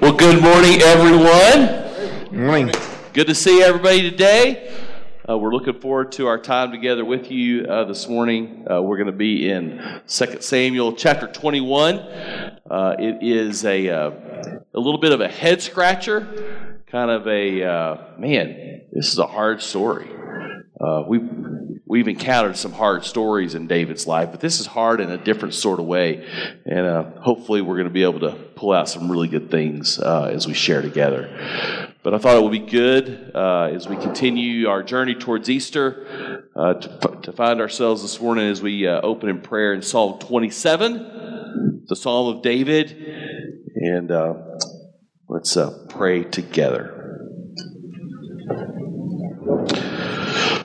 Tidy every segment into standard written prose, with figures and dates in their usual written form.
Well, good morning, everyone. Good morning. Good to see everybody today. We're looking forward to our time together with you this morning. We're going to be in Second Samuel chapter 21. It is a little bit of a head scratcher, kind of a man. This is a hard story. We've encountered some hard stories in David's life, but this is hard in a different sort of way. And hopefully we're going to be able to pull out some really good things as we share together. But I thought it would be good as we continue our journey towards Easter to find ourselves this morning as we open in prayer in Psalm 27, the Psalm of David. And let's pray together.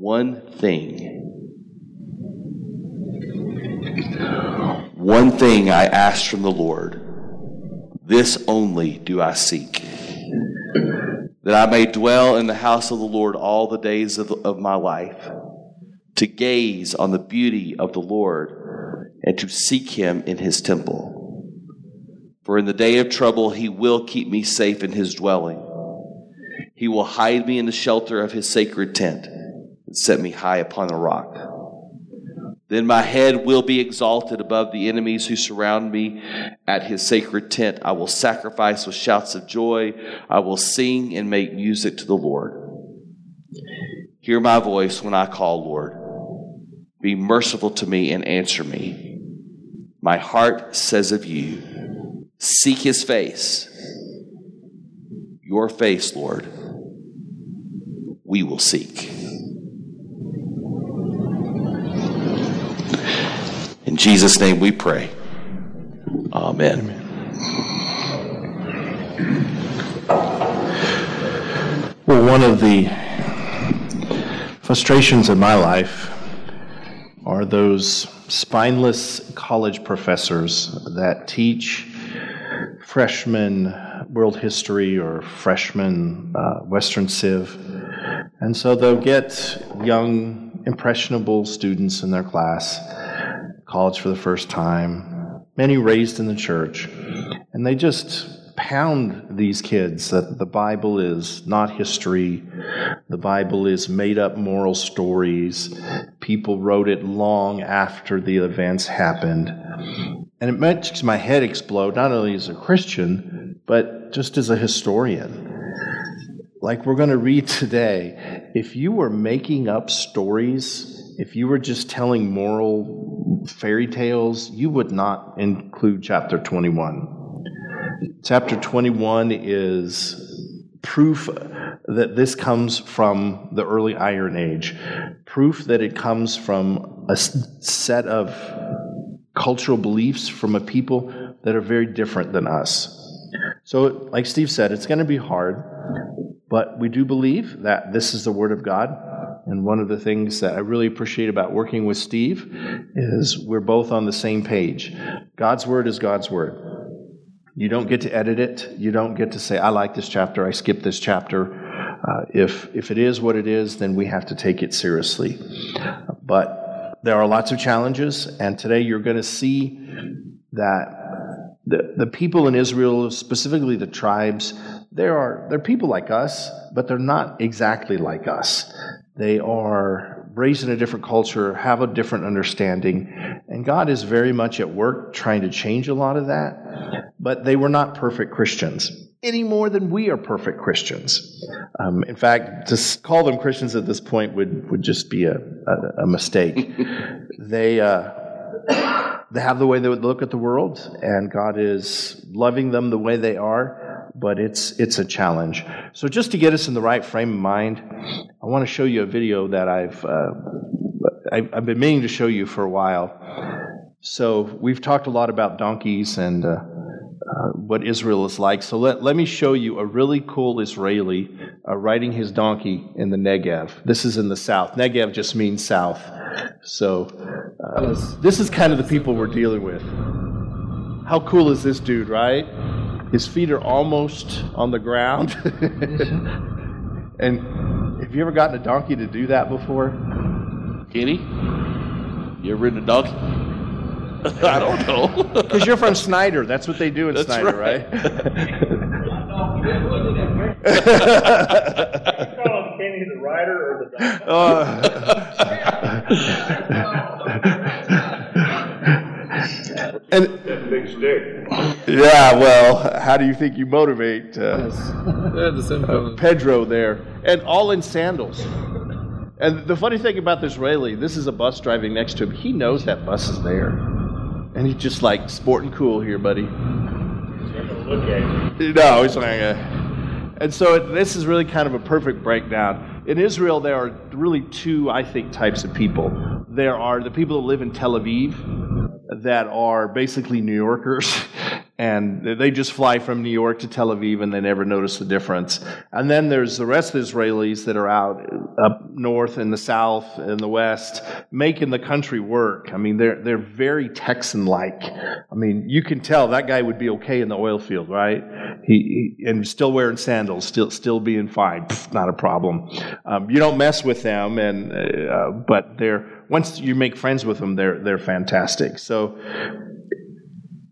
One thing I ask from the Lord, this only do I seek, that I may dwell in the house of the Lord all the days of my life, to gaze on the beauty of the Lord and to seek him in his temple. For in the day of trouble he will keep me safe in his dwelling. He will hide me in the shelter of his sacred tent. Set me high upon a rock. Then my head will be exalted above the enemies who surround me. At his sacred tent I will sacrifice with shouts of joy. I will sing and make music to the Lord. Hear my voice when I call, Lord. Be merciful to me and answer me. My heart says of you, seek his face. Your face, Lord, we will seek. In Jesus' name we pray. Amen. Amen. Well, one of the frustrations in my life are those spineless college professors that teach freshman world history or freshman Western Civ. And so they'll get young, impressionable students in their class, college for the first time, many raised in the church, and they just pound these kids that the Bible is not history, the Bible is made-up moral stories, people wrote it long after the events happened. And it makes my head explode, not only as a Christian, but just as a historian. Like we're going to read today, if you were making up stories, if you were just telling moral fairy tales, you would not include chapter 21. Chapter 21 is proof that this comes from the early Iron Age, proof that it comes from a set of cultural beliefs from a people that are very different than us. So, like Steve said, it's going to be hard, but we do believe that this is the Word of God. And one of the things that I really appreciate about working with Steve is we're both on the same page. God's Word is God's Word. You don't get to edit it. You don't get to say, I like this chapter, I skip this chapter. If it is what it is, then we have to take it seriously. But there are lots of challenges, and today you're going to see that the people in Israel, specifically the tribes, they're people like us, but they're not exactly like us. They are raised in a different culture, have a different understanding, and God is very much at work trying to change a lot of that, but they were not perfect Christians, any more than we are perfect Christians. In fact, to call them Christians at this point would just be a mistake. They have the way they would look at the world, and God is loving them the way they are, but it's a challenge. So just to get us in the right frame of mind, I want to show you a video that I've been meaning to show you for a while. So we've talked a lot about donkeys and what Israel is like. So let me show you a really cool Israeli riding his donkey in the Negev. This is in the south. Negev just means south. So this is kind of the people we're dealing with. How cool is this dude, right? His feet are almost on the ground. And have you ever gotten a donkey to do that before? Kenny, you ever ridden a donkey? I don't know. Because you're from Snyder. That's what they do in Snyder, right? You call him Kenny the rider or the donkey? That big stick. Yeah, well, how do you think you motivate Pedro there? And all in sandals. And the funny thing about the Israeli, this is a bus driving next to him. He knows that bus is there. And he's just like, sporting cool here, buddy. He's not going to look at you. No, he's like, and so this is really kind of a perfect breakdown. In Israel, there are really two, I think, types of people. There are the people that live in Tel Aviv that are basically New Yorkers. And they just fly from New York to Tel Aviv, and they never notice the difference. And then there's the rest of the Israelis that are out up north and the south and the west, making the country work. I mean, they're very Texan-like. I mean, you can tell that guy would be okay in the oil field, right? He and still wearing sandals, still being fine, not a problem. You don't mess with them, and but they're once you make friends with them, they're fantastic. So.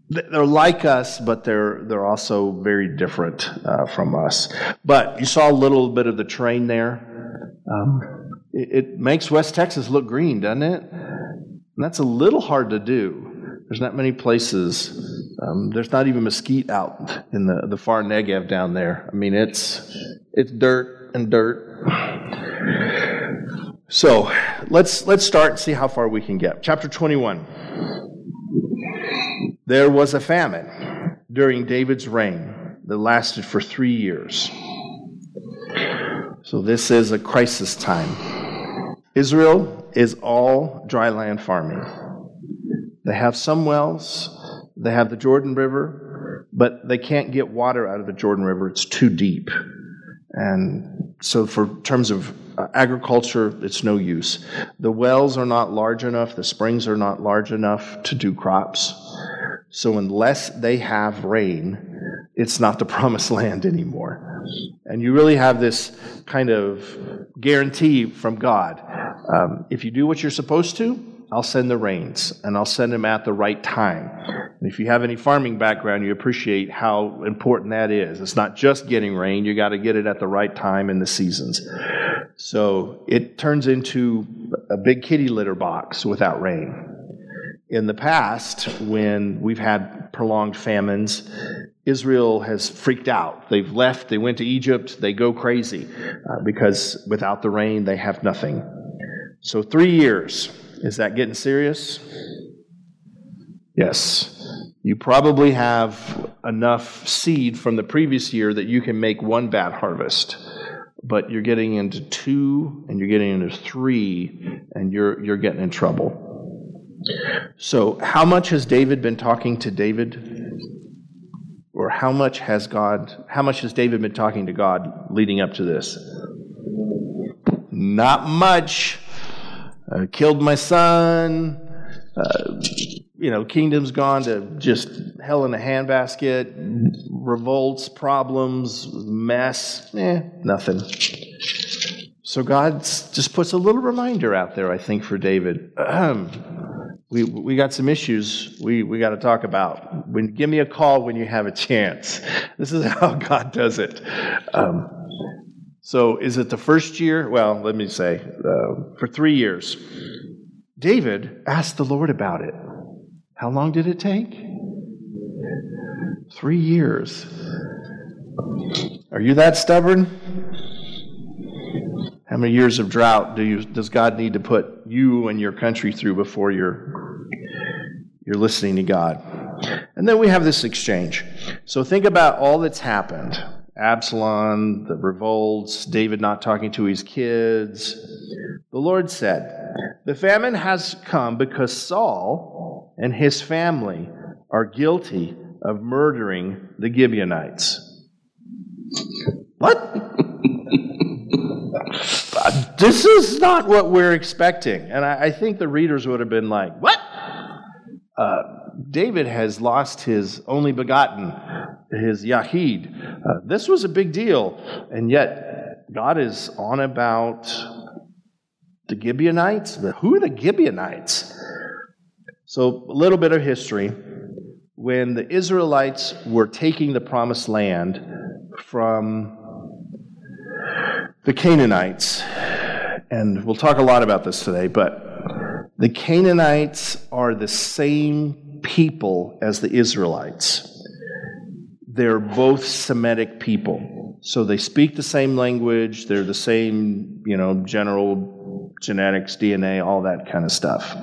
They're like us, but they're also very different from us. But you saw a little bit of the terrain there. It makes West Texas look green, doesn't it? And that's a little hard to do. There's not many places. There's not even mesquite out in the far Negev down there. I mean, it's dirt and dirt. So let's start and see how far we can get. Chapter 21. There was a famine during David's reign that lasted for 3 years. So this is a crisis time. Israel is all dry land farming. They have some wells. They have the Jordan River, but they can't get water out of the Jordan River. It's too deep. And so for terms of agriculture, it's no use. The wells are not large enough. The springs are not large enough to do crops. So unless they have rain, it's not the promised land anymore. And you really have this kind of guarantee from God. If you do what you're supposed to, I'll send the rains, and I'll send them at the right time. And if you have any farming background, you appreciate how important that is. It's not just getting rain. You got to get it at the right time in the seasons. So it turns into a big kitty litter box without rain. In the past, when we've had prolonged famines, Israel has freaked out. They've left. They went to Egypt. They go crazy because without the rain, they have nothing. So 3 years. Is that getting serious? Yes. You probably have enough seed from the previous year that you can make one bad harvest. But you're getting into two, and you're getting into three, and you're getting in trouble. So how much has David been talking to David? Or how much has David been talking to God leading up to this? Not much. Killed my son. Kingdom's gone to just hell in a handbasket. Revolts, problems, mess. Nothing. So God just puts a little reminder out there, I think, for David. We got some issues we got to talk about. Give me a call when you have a chance. This is how God does it. So is it the first year? Well, let me say, for 3 years. David asked the Lord about it. How long did it take? 3 years. Are you that stubborn? How many years of drought does God need to put you and your country through before you're listening to God? And then we have this exchange. So think about all that's happened. Absalom, the revolts, David not talking to his kids. The Lord said, "The famine has come because Saul and his family are guilty of murdering the Gibeonites. What? This is not what we're expecting. And I think the readers would have been like, what? David has lost his only begotten, his Yahid. This was a big deal. And yet, God is on about the Gibeonites. Who are the Gibeonites? So, a little bit of history. When the Israelites were taking the promised land from the Canaanites, and we'll talk a lot about this today, but the Canaanites are the same people as the Israelites. They're both Semitic people. So they speak the same language, they're the same, general genetics, DNA, all that kind of stuff.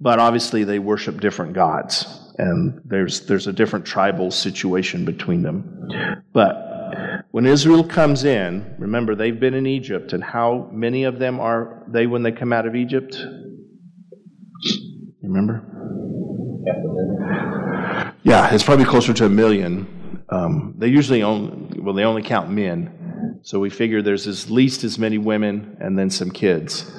But obviously they worship different gods, and there's a different tribal situation between them. But when Israel comes in, remember they've been in Egypt, and how many of them are they when they come out of Egypt? Remember? Yeah, it's probably closer to 1 million. They usually only count men. So we figure there's at least as many women and then some kids.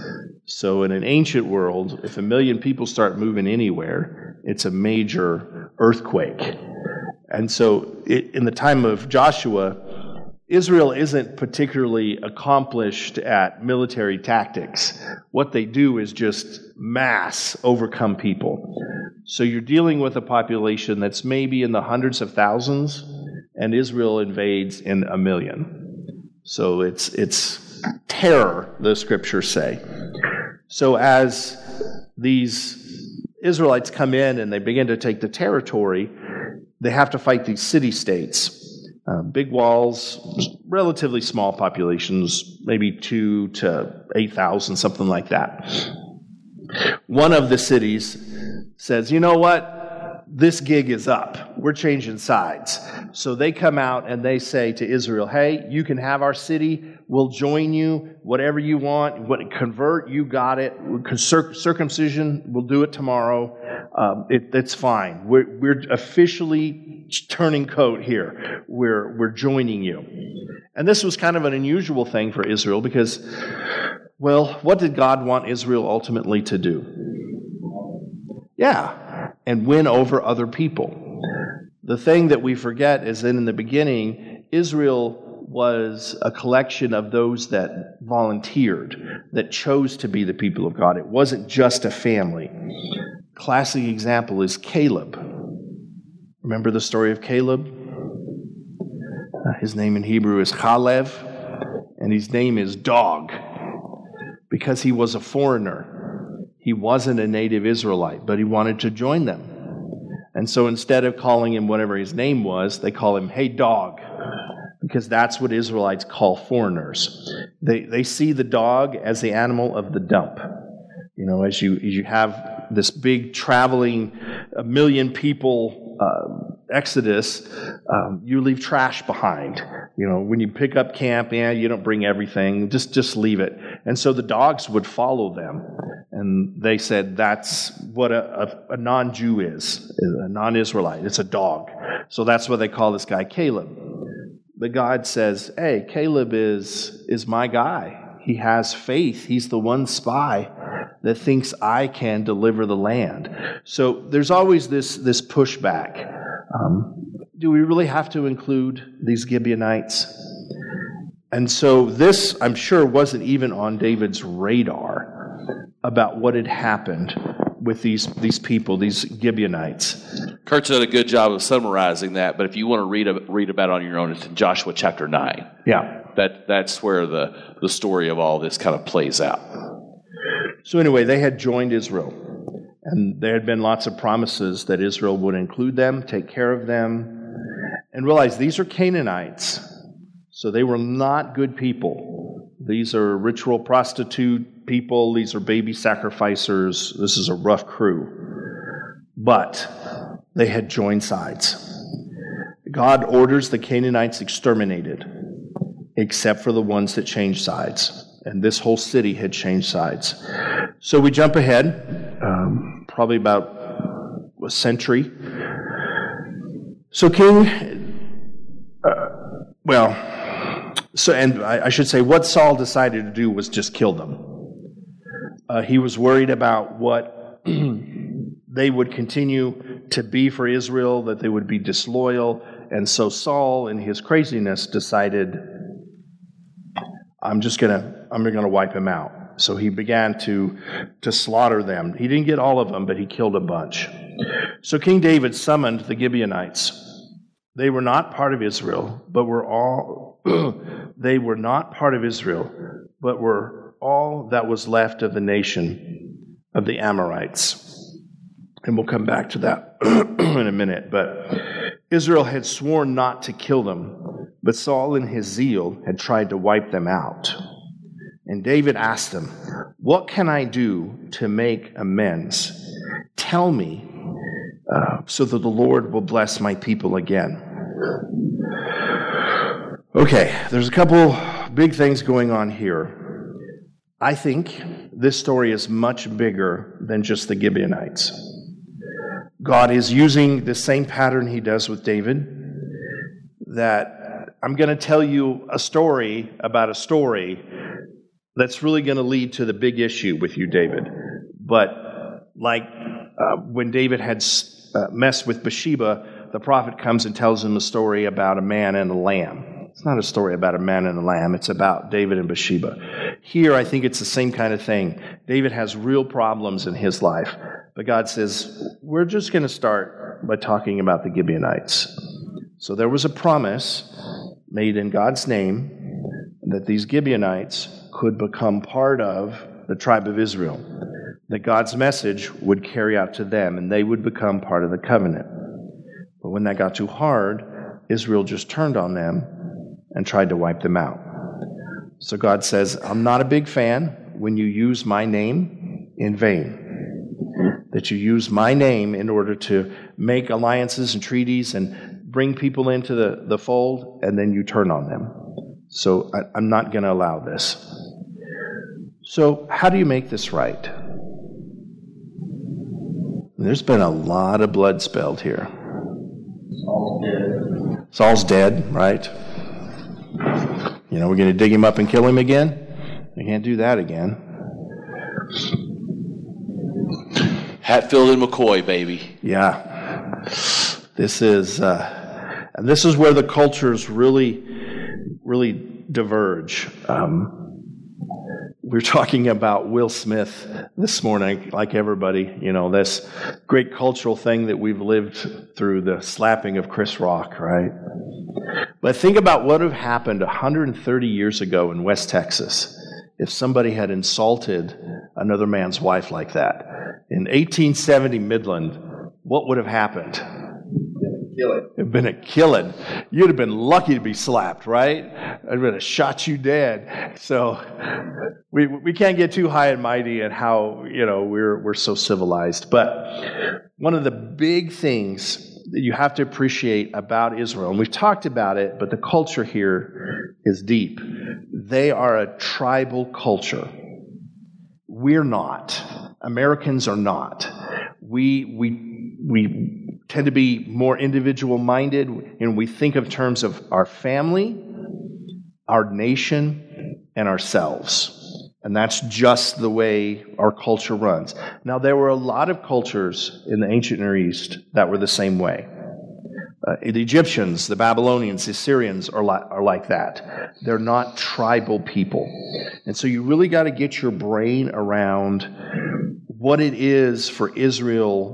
So in an ancient world, if 1 million people start moving anywhere, it's a major earthquake. And so in the time of Joshua, Israel isn't particularly accomplished at military tactics. What they do is just mass overcome people. So you're dealing with a population that's maybe in the hundreds of thousands, and Israel invades in 1 million. So it's terror, the scriptures say. So as these Israelites come in and they begin to take the territory, they have to fight these city-states. Big walls, relatively small populations, maybe 2,000 to 8,000, something like that. One of the cities says, you know what? This gig is up. We're changing sides. So they come out and they say to Israel, hey, you can have our city. We'll join you. Whatever you want. Convert, you got it. Circumcision, we'll do it tomorrow. It's fine. We're officially turning coat here. We're joining you. And this was kind of an unusual thing for Israel because, well, what did God want Israel ultimately to do? Yeah, and win over other people. The thing that we forget is that in the beginning, Israel was a collection of those that volunteered, that chose to be the people of God. It wasn't just a family. Classic example is Caleb. Remember the story of Caleb? His name in Hebrew is Chalev, and his name is Dog, because he was a foreigner. He wasn't a native Israelite, but he wanted to join them. And so instead of calling him whatever his name was, they call him, hey, Dog, because that's what Israelites call foreigners. They see the dog as the animal of the dump. As you have this big traveling 1 million people exodus, you leave trash behind. When you pick up camp, you don't bring everything, just leave it. And so the dogs would follow them. And they said that's what a non-Jew is, a non-Israelite. It's a dog. So that's what they call this guy Caleb. But God says, hey, Caleb is my guy. He has faith. He's the one spy that thinks I can deliver the land. So there's always this pushback. Do we really have to include these Gibeonites? And so this, I'm sure, wasn't even on David's radar about what had happened with these people, these Gibeonites. Kurt's done a good job of summarizing that, but if you want to read about it on your own, it's in Joshua chapter 9. Yeah. That's where the story of all this kind of plays out. So anyway, they had joined Israel, and there had been lots of promises that Israel would include them, take care of them, and realize these are Canaanites, so they were not good people. These are ritual prostitute people, these are baby sacrificers, this is a rough crew. But they had joined sides. God orders the Canaanites exterminated, except for the ones that changed sides. And this whole city had changed sides. So we jump ahead, probably about century. So I should say what Saul decided to do was just kill them. He was worried about what they would continue to be for Israel, that they would be disloyal. And so Saul, in his craziness, decided, I'm going to wipe him out. So he began to slaughter them. He didn't get all of them, but he killed a bunch. So King David summoned the Gibeonites. They were not part of Israel, but were all that was left of the nation of the Amorites. And we'll come back to that in a minute. But Israel had sworn not to kill them, but Saul in his zeal had tried to wipe them out. And David asked them, "What can I do to make amends? Tell me, so that the Lord will bless my people again." Okay, there's a couple big things going on here. I think this story is much bigger than just the Gibeonites. God is using the same pattern he does with David, that I'm going to tell you a story about a story that's really going to lead to the big issue with you, David. But like when David had messed with Bathsheba, the prophet comes and tells him a story about a man and a lamb. It's not a story about a man and a lamb. It's about David and Bathsheba. Here, I think it's the same kind of thing. David has real problems in his life. But God says, we're just going to start by talking about the Gibeonites. So there was a promise made in God's name that these Gibeonites could become part of the tribe of Israel, that God's message would carry out to them, and they would become part of the covenant. But when that got too hard, Israel just turned on them and tried to wipe them out. So God says, I'm not a big fan when you use my name in vain, that you use my name in order to make alliances and treaties and bring people into the fold, and then you turn on them. So I'm not going to allow this. So how do you make this right? There's been a lot of blood spilled here. Saul's dead, right? You know, we're going to dig him up and kill him again? We can't do that again. Hatfield and McCoy, baby. Yeah. This is where the cultures really, really diverge. We're talking about Will Smith this morning, like everybody. You know, this great cultural thing that we've lived through, the slapping of Chris Rock, right? But think about what would have happened 130 years ago in West Texas if somebody had insulted another man's wife like that. In 1870 Midland, what would have happened? It'd been a killing. You'd have been lucky to be slapped, right? I'd have shot you dead. So we can't get too high and mighty at how, you know, we're so civilized. But one of the big things that you have to appreciate about Israel, and we've talked about it, but the culture here is deep. They are a tribal culture. We're not. Americans are not. We tend to be more individual-minded, and we think of terms of our family, our nation, and ourselves. And that's just the way our culture runs. Now, there were a lot of cultures in the ancient Near East that were the same way. The Egyptians, the Babylonians, the Assyrians are like that. They're not tribal people. And so you really got to get your brain around what it is for Israel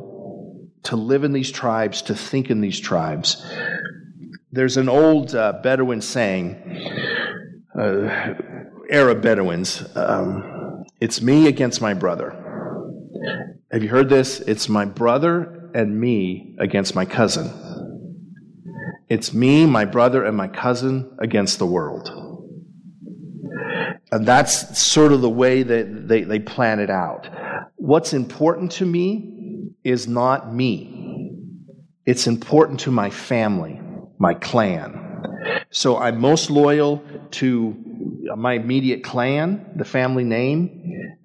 to live in these tribes, to think in these tribes. There's an old Bedouin saying... Arab Bedouins, it's me against my brother. Have you heard this? It's my brother and me against my cousin. It's me, my brother, and my cousin against the world. And that's sort of the way that they plan it out. What's important to me is not me. It's important to my family, my clan. So I'm most loyal to my immediate clan, the family name,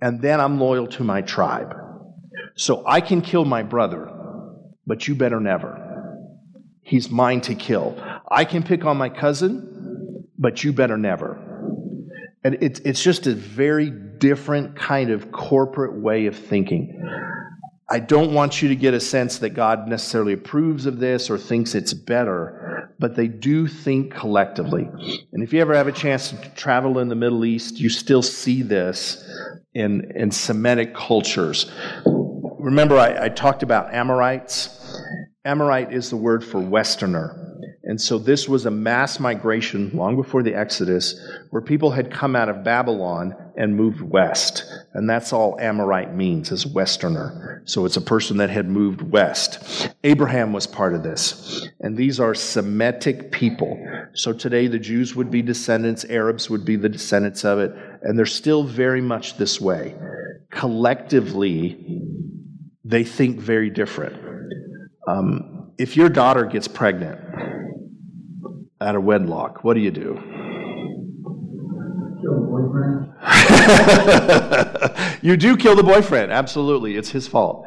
and then I'm loyal to my tribe. So I can kill my brother, but you better never. He's mine to kill. I can pick on my cousin, but you better never. And it's just a very different kind of corporate way of thinking. I don't want you to get a sense that God necessarily approves of this or thinks it's better, but they do think collectively. And if you ever have a chance to travel in the Middle East, you still see this in Semitic cultures. Remember, I talked about Amorites. Amorite is the word for Westerner. And so this was a mass migration long before the Exodus where people had come out of Babylon and moved west. And that's all Amorite means, is Westerner. So it's a person that had moved west. Abraham was part of this. And these are Semitic people. So today the Jews would be descendants, Arabs would be the descendants of it, and they're still very much this way. Collectively, they think very different. If your daughter gets pregnant out of wedlock, what do you do? Kill the boyfriend. You do kill the boyfriend, absolutely. It's his fault.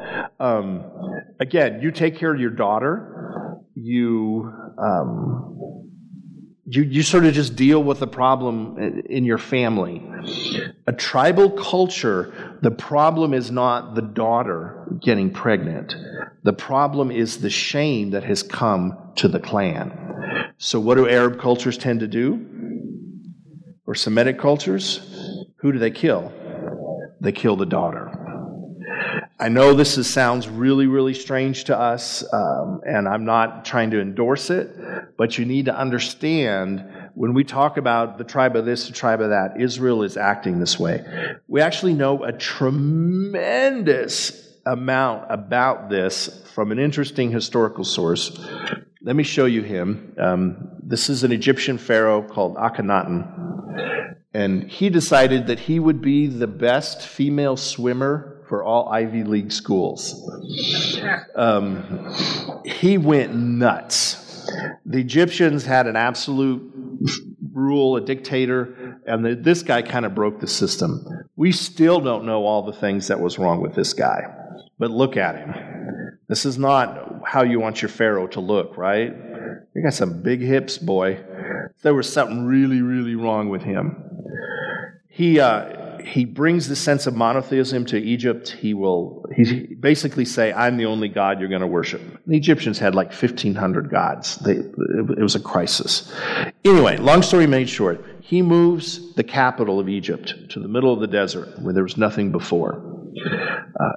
Again, you take care of your daughter. You sort of just deal with the problem in your family. A tribal culture, the problem is not the daughter getting pregnant. The problem is the shame that has come to the clan. So what do Arab cultures tend to do? Or Semitic cultures? Who do they kill? They kill the daughter. I know this sounds really, really strange to us, and I'm not trying to endorse it, but you need to understand when we talk about the tribe of this, the tribe of that, Israel is acting this way. We actually know a tremendous amount about this from an interesting historical source. Let me show you him. This is an Egyptian pharaoh called Akhenaten, and he decided that he would be the best female swimmer for all Ivy League schools. He went nuts. The Egyptians had an absolute rule, a dictator, and this guy kind of broke the system. We still don't know all the things that was wrong with this guy, but look at him. This is not how you want your pharaoh to look, right? You got some big hips, boy. There was something really, really wrong with him. He brings the sense of monotheism to Egypt. He basically say, I'm the only God you're going to worship. The Egyptians had like 1,500 gods. It was a crisis. Anyway, long story made short, he moves the capital of Egypt to the middle of the desert where there was nothing before.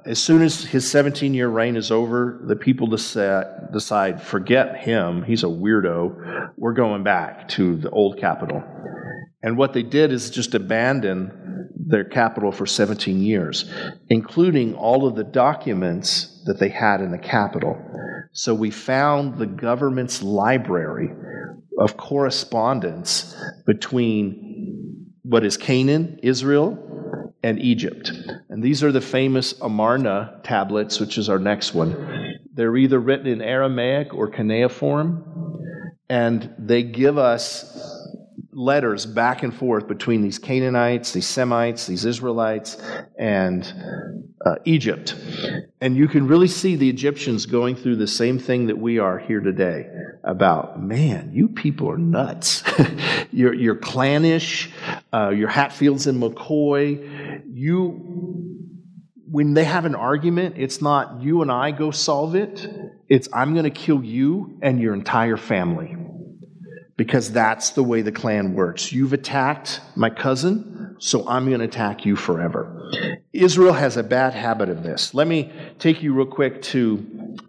As soon as his 17-year reign is over, the people decide, forget him, he's a weirdo, we're going back to the old capital. And what they did is just abandon their capital for 17 years, including all of the documents that they had in the capital. So we found the government's library of correspondence between what is Canaan, Israel, and Egypt. And these are the famous Amarna tablets, which is our next one. They're either written in Aramaic or cuneiform, and they give us letters back and forth between these Canaanites, these Semites, these Israelites, and Egypt. And you can really see the Egyptians going through the same thing that we are here today about, man, you people are nuts. You're clannish, you're Hatfields and McCoy. When they have an argument, it's not you and I go solve it. It's I'm going to kill you and your entire family. Because that's the way the clan works. You've attacked my cousin, so I'm going to attack you forever. Israel has a bad habit of this. Let me take you real quick to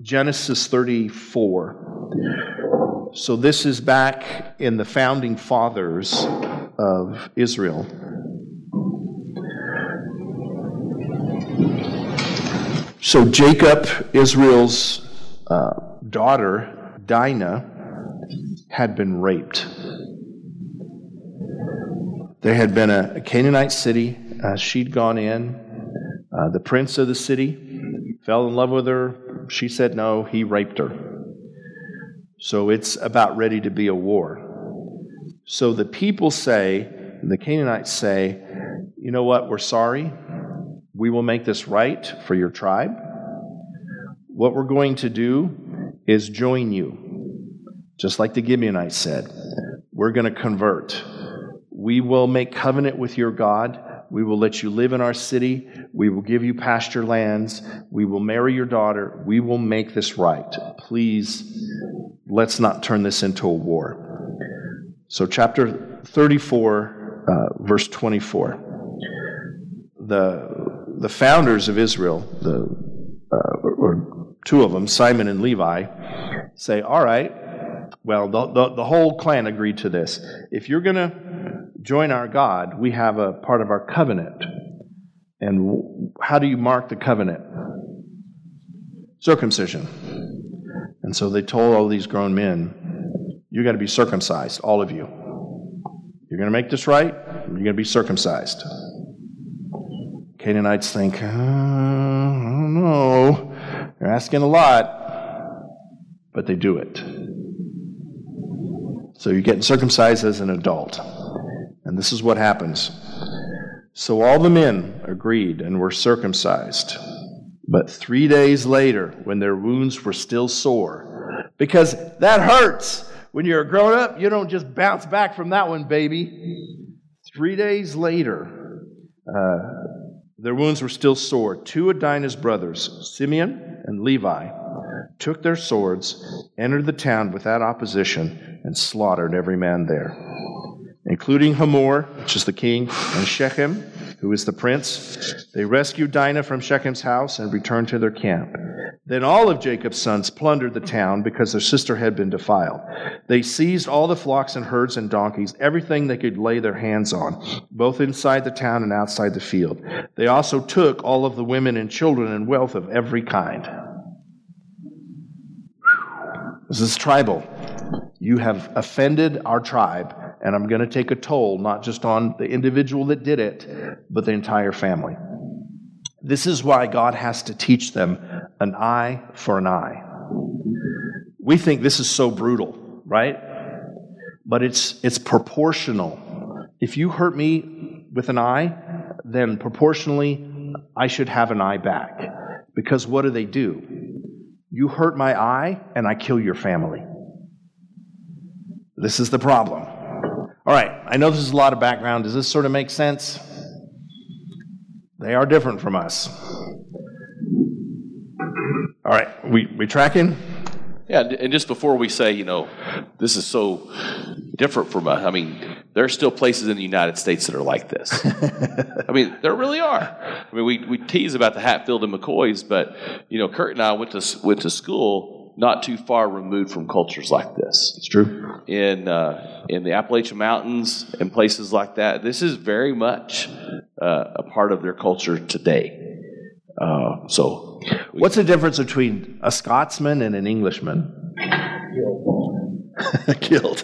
Genesis 34. So this is back in the founding fathers of Israel. So Jacob, Israel's daughter, Dinah, had been raped. There had been a Canaanite city. She'd gone in. The prince of the city fell in love with her. She said no. He raped her. So it's about ready to be a war. So the people say, the Canaanites say, you know what, we're sorry. We will make this right for your tribe. what we're going to do is join you. Just like the Gibeonites said, we're going to convert. We will make covenant with your God. We will let you live in our city. We will give you pasture lands. We will marry your daughter. We will make this right. Please, let's not turn this into a war. So chapter 34, verse 24. The founders of Israel, or two of them, Simon and Levi, say, all right, well, the whole clan agreed to this. If you're going to join our God, we have a part of our covenant. And how do you mark the covenant? Circumcision. And so they told all these grown men, you got to be circumcised, all of you. You're going to make this right, you're going to be circumcised. Canaanites think, I don't know. They're asking a lot, but they do it. So you're getting circumcised as an adult. And this is what happens. So all the men agreed and were circumcised. But 3 days later, when their wounds were still sore, because that hurts. When you're a grown up, you don't just bounce back from that one, baby. 3 days later, their wounds were still sore. Two of Dinah's brothers, Simeon and Levi, took their swords, entered the town without opposition, and slaughtered every man there, including Hamor, which is the king, and Shechem, who is the prince. They rescued Dinah from Shechem's house and returned to their camp. Then all of Jacob's sons plundered the town because their sister had been defiled. They seized all the flocks and herds and donkeys, everything they could lay their hands on, both inside the town and outside the field. They also took all of the women and children and wealth of every kind. This is tribal. You have offended our tribe, and I'm going to take a toll, not just on the individual that did it, but the entire family. This is why God has to teach them an eye for an eye. We think this is so brutal, right? But it's proportional. If you hurt me with an eye, then proportionally I should have an eye back. Because what do they do? You hurt my eye and I kill your family. This is the problem. All right, I know this is a lot of background. Does this sort of make sense? They are different from us. All right, we tracking? Yeah, and just before we say, this is so different from us, I mean, there are still places in the United States that are like this. I mean, there really are. I mean, we tease about the Hatfield and McCoys, but, Kurt and I went to school not too far removed from cultures like this. It's true. In the Appalachian Mountains and places like that, this is very much a part of their culture today. What's the difference between a Scotsman and an Englishman? Killed.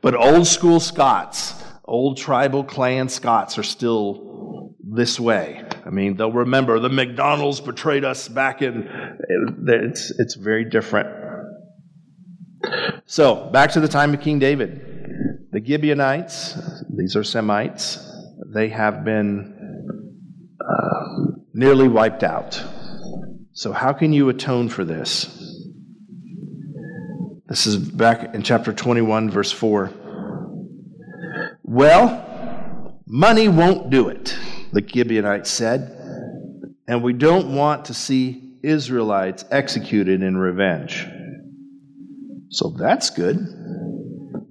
But old school Scots, old tribal clan Scots are still this way. I mean, they'll remember the McDonald's betrayed us back in. It's very different. So, back to the time of King David. The Gibeonites, these are Semites, they have been nearly wiped out. So how can you atone for this? This is back in chapter 21, verse 4. Well, money won't do it, the Gibeonites said, and we don't want to see Israelites executed in revenge. So that's good.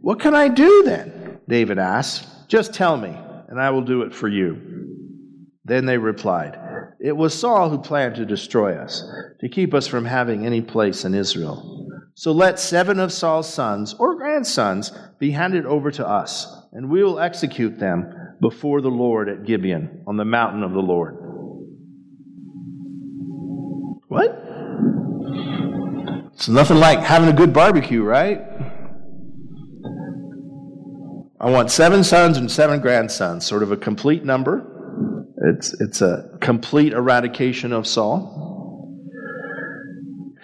What can I do then? David asked. Just tell me, and I will do it for you. Then they replied, it was Saul who planned to destroy us, to keep us from having any place in Israel. So let 7 of Saul's sons or grandsons be handed over to us, and we will execute them before the Lord at Gibeon, on the mountain of the Lord. What? It's nothing like having a good barbecue, right? I want 7 sons and 7 grandsons, sort of a complete number. It's a complete eradication of Saul.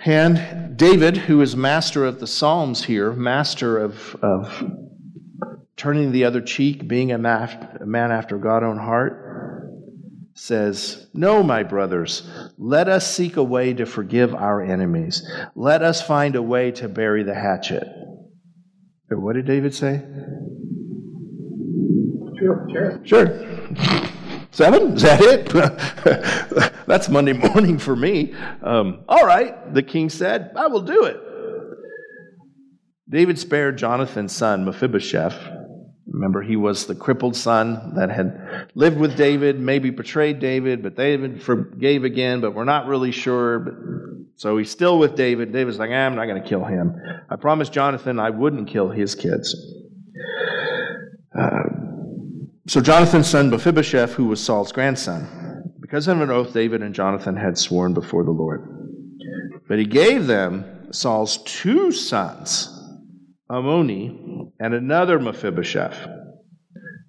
And David, who is master of the Psalms here, master of turning the other cheek, being a man after God's own heart, says, no, my brothers, Let us seek a way to forgive our enemies. Let us find a way to bury the hatchet. But what did David say? Sure. 7? Is that it? That's Monday morning for me. All right, the king said, I will do it. David spared Jonathan's son, Mephibosheth. Remember, he was the crippled son that had lived with David, maybe betrayed David, but David forgave again, but we're not really sure. So he's still with David. David's like, I'm not going to kill him. I promised Jonathan I wouldn't kill his kids. So Jonathan's son Mephibosheth, who was Saul's grandson, because of an oath David and Jonathan had sworn before the Lord. But he gave them Saul's two sons, Amoni and another Mephibosheth.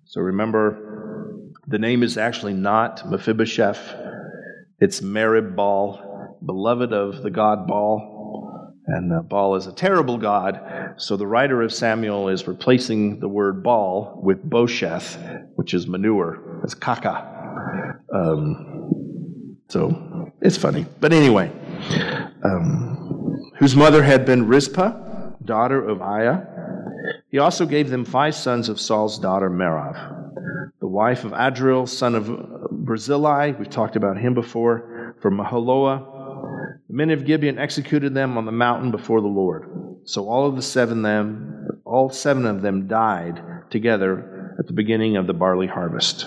So remember, the name is actually not Mephibosheth. It's Merib Baal, beloved of the god Baal. And Baal is a terrible god, so the writer of Samuel is replacing the word Baal with Bosheth, which is manure. It's caca. So it's funny. But anyway, whose mother had been Rizpah, daughter of Aiah. He also gave them 5 sons of Saul's daughter Merab, the wife of Adriel, son of Barzillai. We've talked about him before, from Mahaloah. The men of Gibeon executed them on the mountain before the Lord. So all seven of them died together at the beginning of the barley harvest.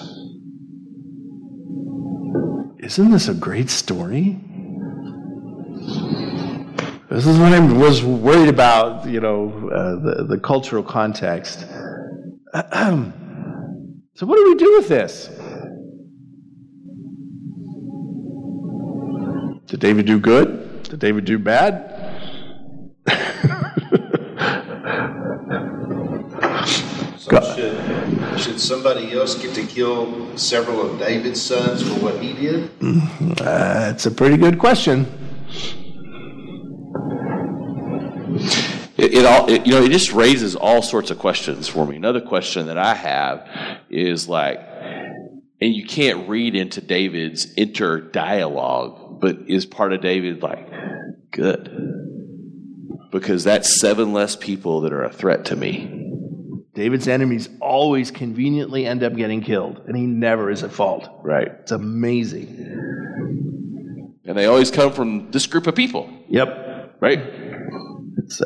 Isn't this a great story? This is what I was worried about, the cultural context. So what do we do with this? Did David do good? Did David do bad? Should somebody else get to kill several of David's sons for what he did? That's a pretty good question. It just raises all sorts of questions for me. Another question that I have is and you can't read into David's inter-dialogue, but is part of David good? Because that's 7 less people that are a threat to me. David's enemies always conveniently end up getting killed, and he never is at fault. Right. It's amazing. And they always come from this group of people. Yep. Right? It's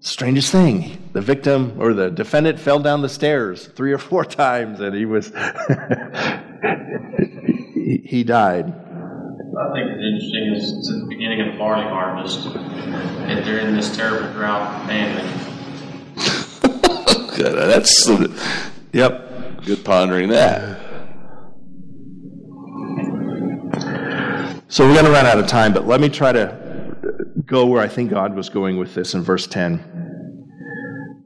strangest thing. The victim or the defendant fell down the stairs 3 or 4 times, and he was... He died. I think it's interesting is it's at the beginning of the barley harvest, and they're in this terrible drought famine. That's yep. Good pondering that. So we're going to run out of time, but let me try to go where I think God was going with this in verse 10.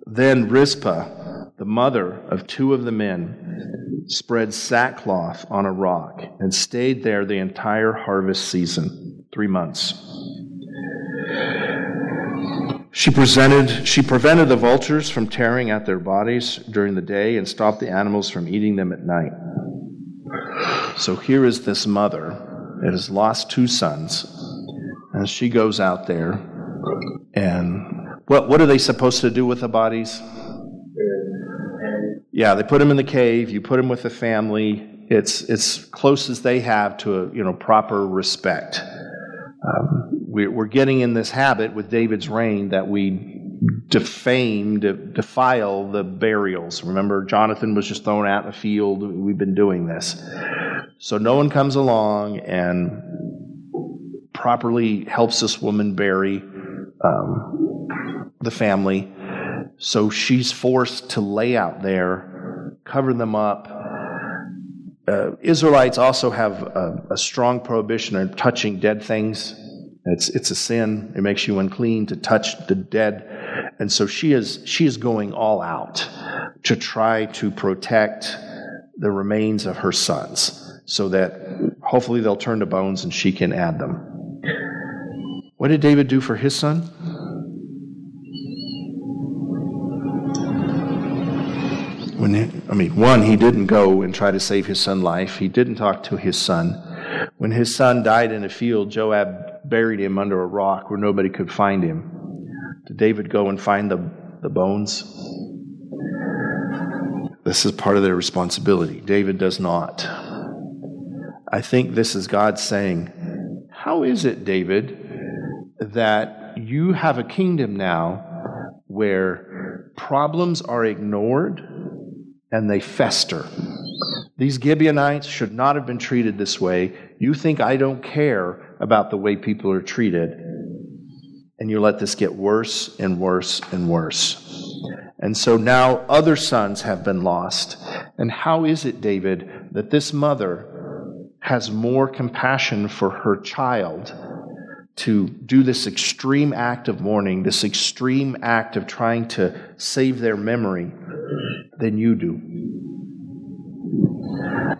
Then Rizpah, the mother of 2 of the men, spread sackcloth on a rock and stayed there the entire harvest season, 3 months. She prevented the vultures from tearing at their bodies during the day and stopped the animals from eating them at night. So here is this mother that has lost 2 sons, and she goes out there, and what are they supposed to do with the bodies? Yeah, they put him in the cave. You put him with the family. It's close as they have to proper respect. We're getting in this habit with David's reign that we defile the burials. Remember, Jonathan was just thrown out in the field. We've been doing this. So no one comes along and properly helps this woman bury the family. So she's forced to lay out there, cover them up. Israelites also have a strong prohibition on touching dead things. It's a sin. It makes you unclean to touch the dead. And so she is going all out to try to protect the remains of her sons so that hopefully they'll turn to bones and she can add them. What did David do for his son? He didn't go and try to save his son's life. He didn't talk to his son. When his son died in a field, Joab buried him under a rock where nobody could find him. Did David go and find the bones? This is part of their responsibility. David does not. I think this is God saying, how is it, David, that you have a kingdom now where problems are ignored and they fester? These Gibeonites should not have been treated this way. You think I don't care about the way people are treated, and you let this get worse and worse and worse. And so now other sons have been lost. And how is it, David, that this mother has more compassion for her child to do this extreme act of mourning, this extreme act of trying to save their memory, than you do?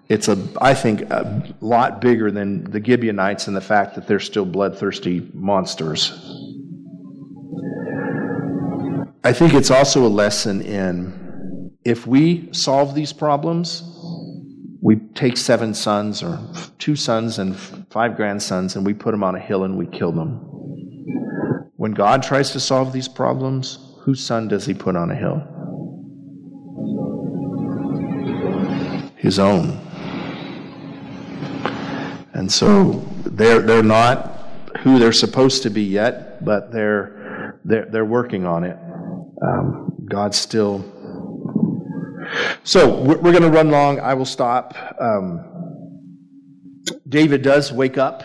It's, I think, a lot bigger than the Gibeonites and the fact that they're still bloodthirsty monsters. I think it's also a lesson in, if we solve these problems, we take 7 sons or 2 sons and 5 grandsons and we put them on a hill and we kill them. When God tries to solve these problems, whose son does he put on a hill? His own. And so they're not who they're supposed to be yet, but they're working on it. God's still. So we're going to run long. I will stop. David does wake up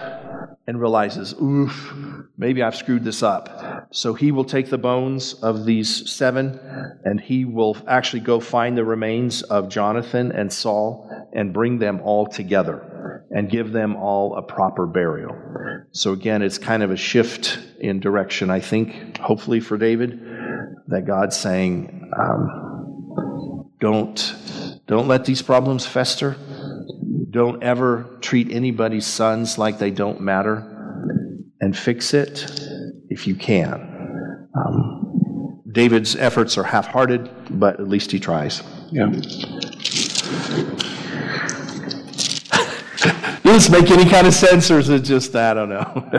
and realizes, oof, maybe I've screwed this up. So he will take the bones of these 7, and he will actually go find the remains of Jonathan and Saul and bring them all together and give them all a proper burial. So again, it's kind of a shift in direction, I think, hopefully for David, that God's saying, don't let these problems fester. Don't ever treat anybody's sons like they don't matter, and fix it if you can. David's efforts are half-hearted, but at least he tries. Yeah. Does this make any kind of sense, or is it just, I don't know?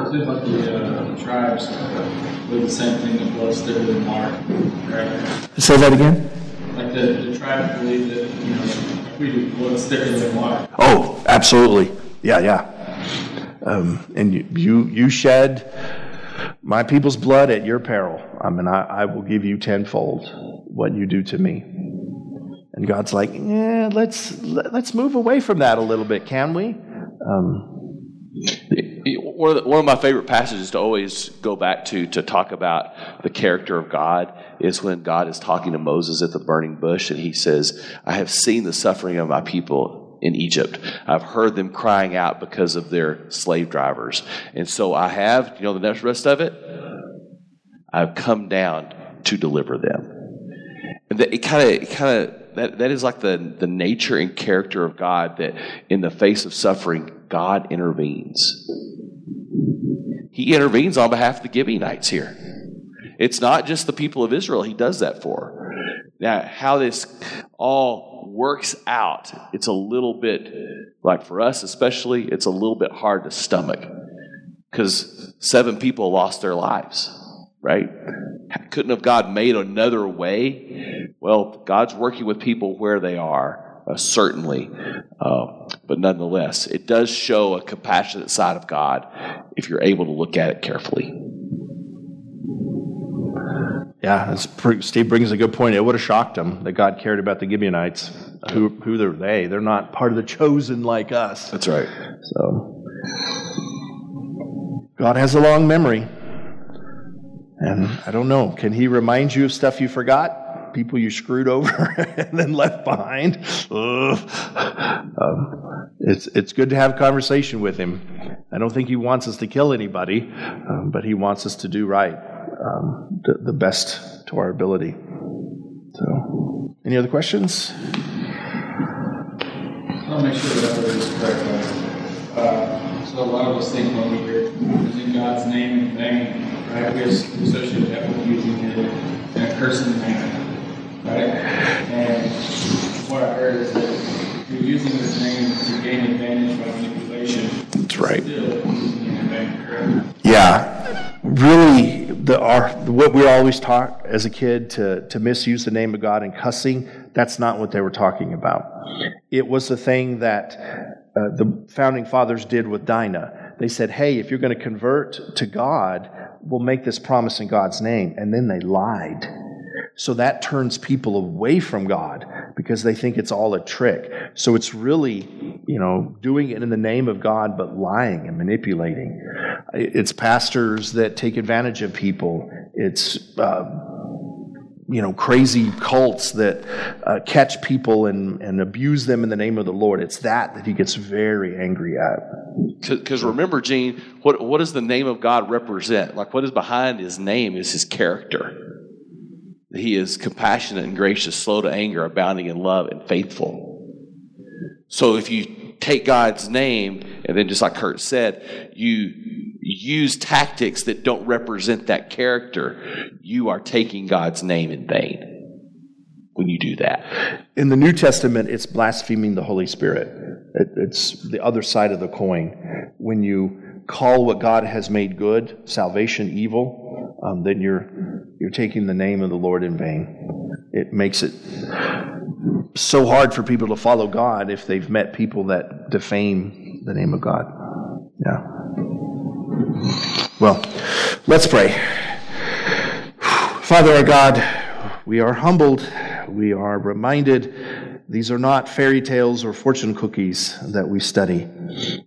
It seems like the tribes do the same thing that blows through the mark, right? Say that again? Like the tribes believe that, you know, if we do blood's thicker than water. Oh, absolutely. Yeah. And you shed my people's blood at your peril. I mean, I will give you 10-fold what you do to me. And God's like, yeah, let's move away from that a little bit, can we? One of my favorite passages to always go back to talk about the character of God is when God is talking to Moses at the burning bush, and he says, I have seen the suffering of my people in Egypt. I've heard them crying out because of their slave drivers. And so I have, you know, the next rest of it, I've come down to deliver them. And that it kind of that is like the nature and character of God, that in the face of suffering, God intervenes. He intervenes on behalf of the Gibeonites here. It's not just the people of Israel he does that for. Now, how this all works out, it's a little bit, like for us especially, it's a little bit hard to stomach, because 7 people lost their lives, right? Couldn't have God made another way? Well, God's working with people where they are, certainly. But nonetheless, it does show a compassionate side of God if you're able to look at it carefully. Yeah, Steve brings a good point. It would have shocked him that God cared about the Gibeonites. Who are they? They're not part of the chosen like us. That's right. So, God has a long memory. And I don't know, can he remind you of stuff you forgot? People you screwed over and then left behind? It's good to have a conversation with him. I don't think he wants us to kill anybody, but he wants us to do right. The best to our ability. So, any other questions? I'll make sure that I was correct. So a lot of us think when we hear using God's name in vain, right? We associate that with using it in a cursing manner, right? And what I heard is that you use using his name to gain advantage by manipulation. That's right. Still, yeah. Really, what we were always taught as a kid to misuse the name of God and cussing, that's not what they were talking about. It was the thing that the founding fathers did with Dinah. They said, hey, if you're going to convert to God, we'll make this promise in God's name. And then they lied. So that turns people away from God because they think it's all a trick. So it's really, doing it in the name of God, but lying and manipulating. It's pastors that take advantage of people. It's, crazy cults that catch people and abuse them in the name of the Lord. It's that he gets very angry at. Because remember, Gene, what does the name of God represent? Like, what is behind his name is his character. He is compassionate and gracious, slow to anger, abounding in love, and faithful. So if you take God's name, and then just like Kurt said, you use tactics that don't represent that character, you are taking God's name in vain when you do that. In the New Testament, it's blaspheming the Holy Spirit. It's the other side of the coin. When you call what God has made good, salvation, evil, then you're taking the name of the Lord in vain. It makes it so hard for people to follow God if they've met people that defame the name of God. Yeah. Well, let's pray. Father, our God, we are humbled. We are reminded these are not fairy tales or fortune cookies that we study,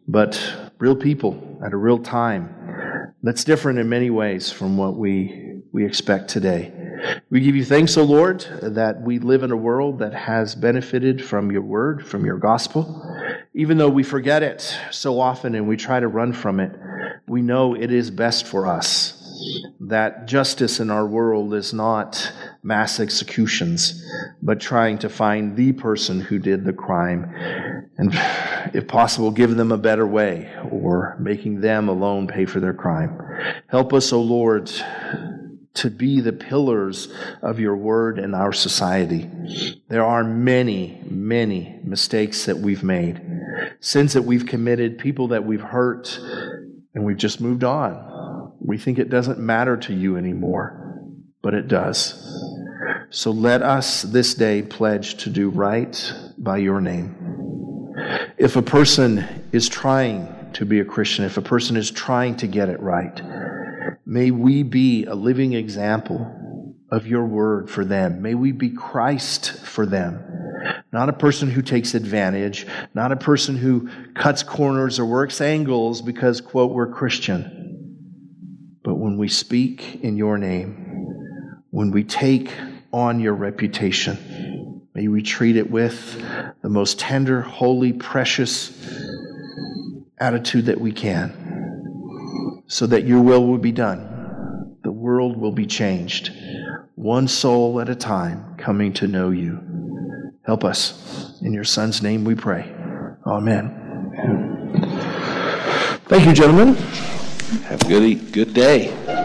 but real people at a real time. That's different in many ways from what we expect today. We give you thanks, O Lord, that we live in a world that has benefited from your word, from your gospel. Even though we forget it so often and we try to run from it, we know it is best for us. That justice in our world is not mass executions, but trying to find the person who did the crime and, if possible, give them a better way or making them alone pay for their crime. Help us, O Lord, to be the pillars of your word in our society. There are many, many mistakes that we've made, sins that we've committed, people that we've hurt, and we've just moved on. We think it doesn't matter to you anymore, but it does. So let us this day pledge to do right by your name. If a person is trying to be a Christian, if a person is trying to get it right, may we be a living example of your word for them. May we be Christ for them. Not a person who takes advantage, not a person who cuts corners or works angles because, quote, we're Christian. But when we speak in your name, when we take on your reputation, may we treat it with the most tender, holy, precious attitude that we can, so that your will be done. The world will be changed, one soul at a time coming to know you. Help us. In your Son's name we pray. Amen. Thank you, gentlemen. Have a good day.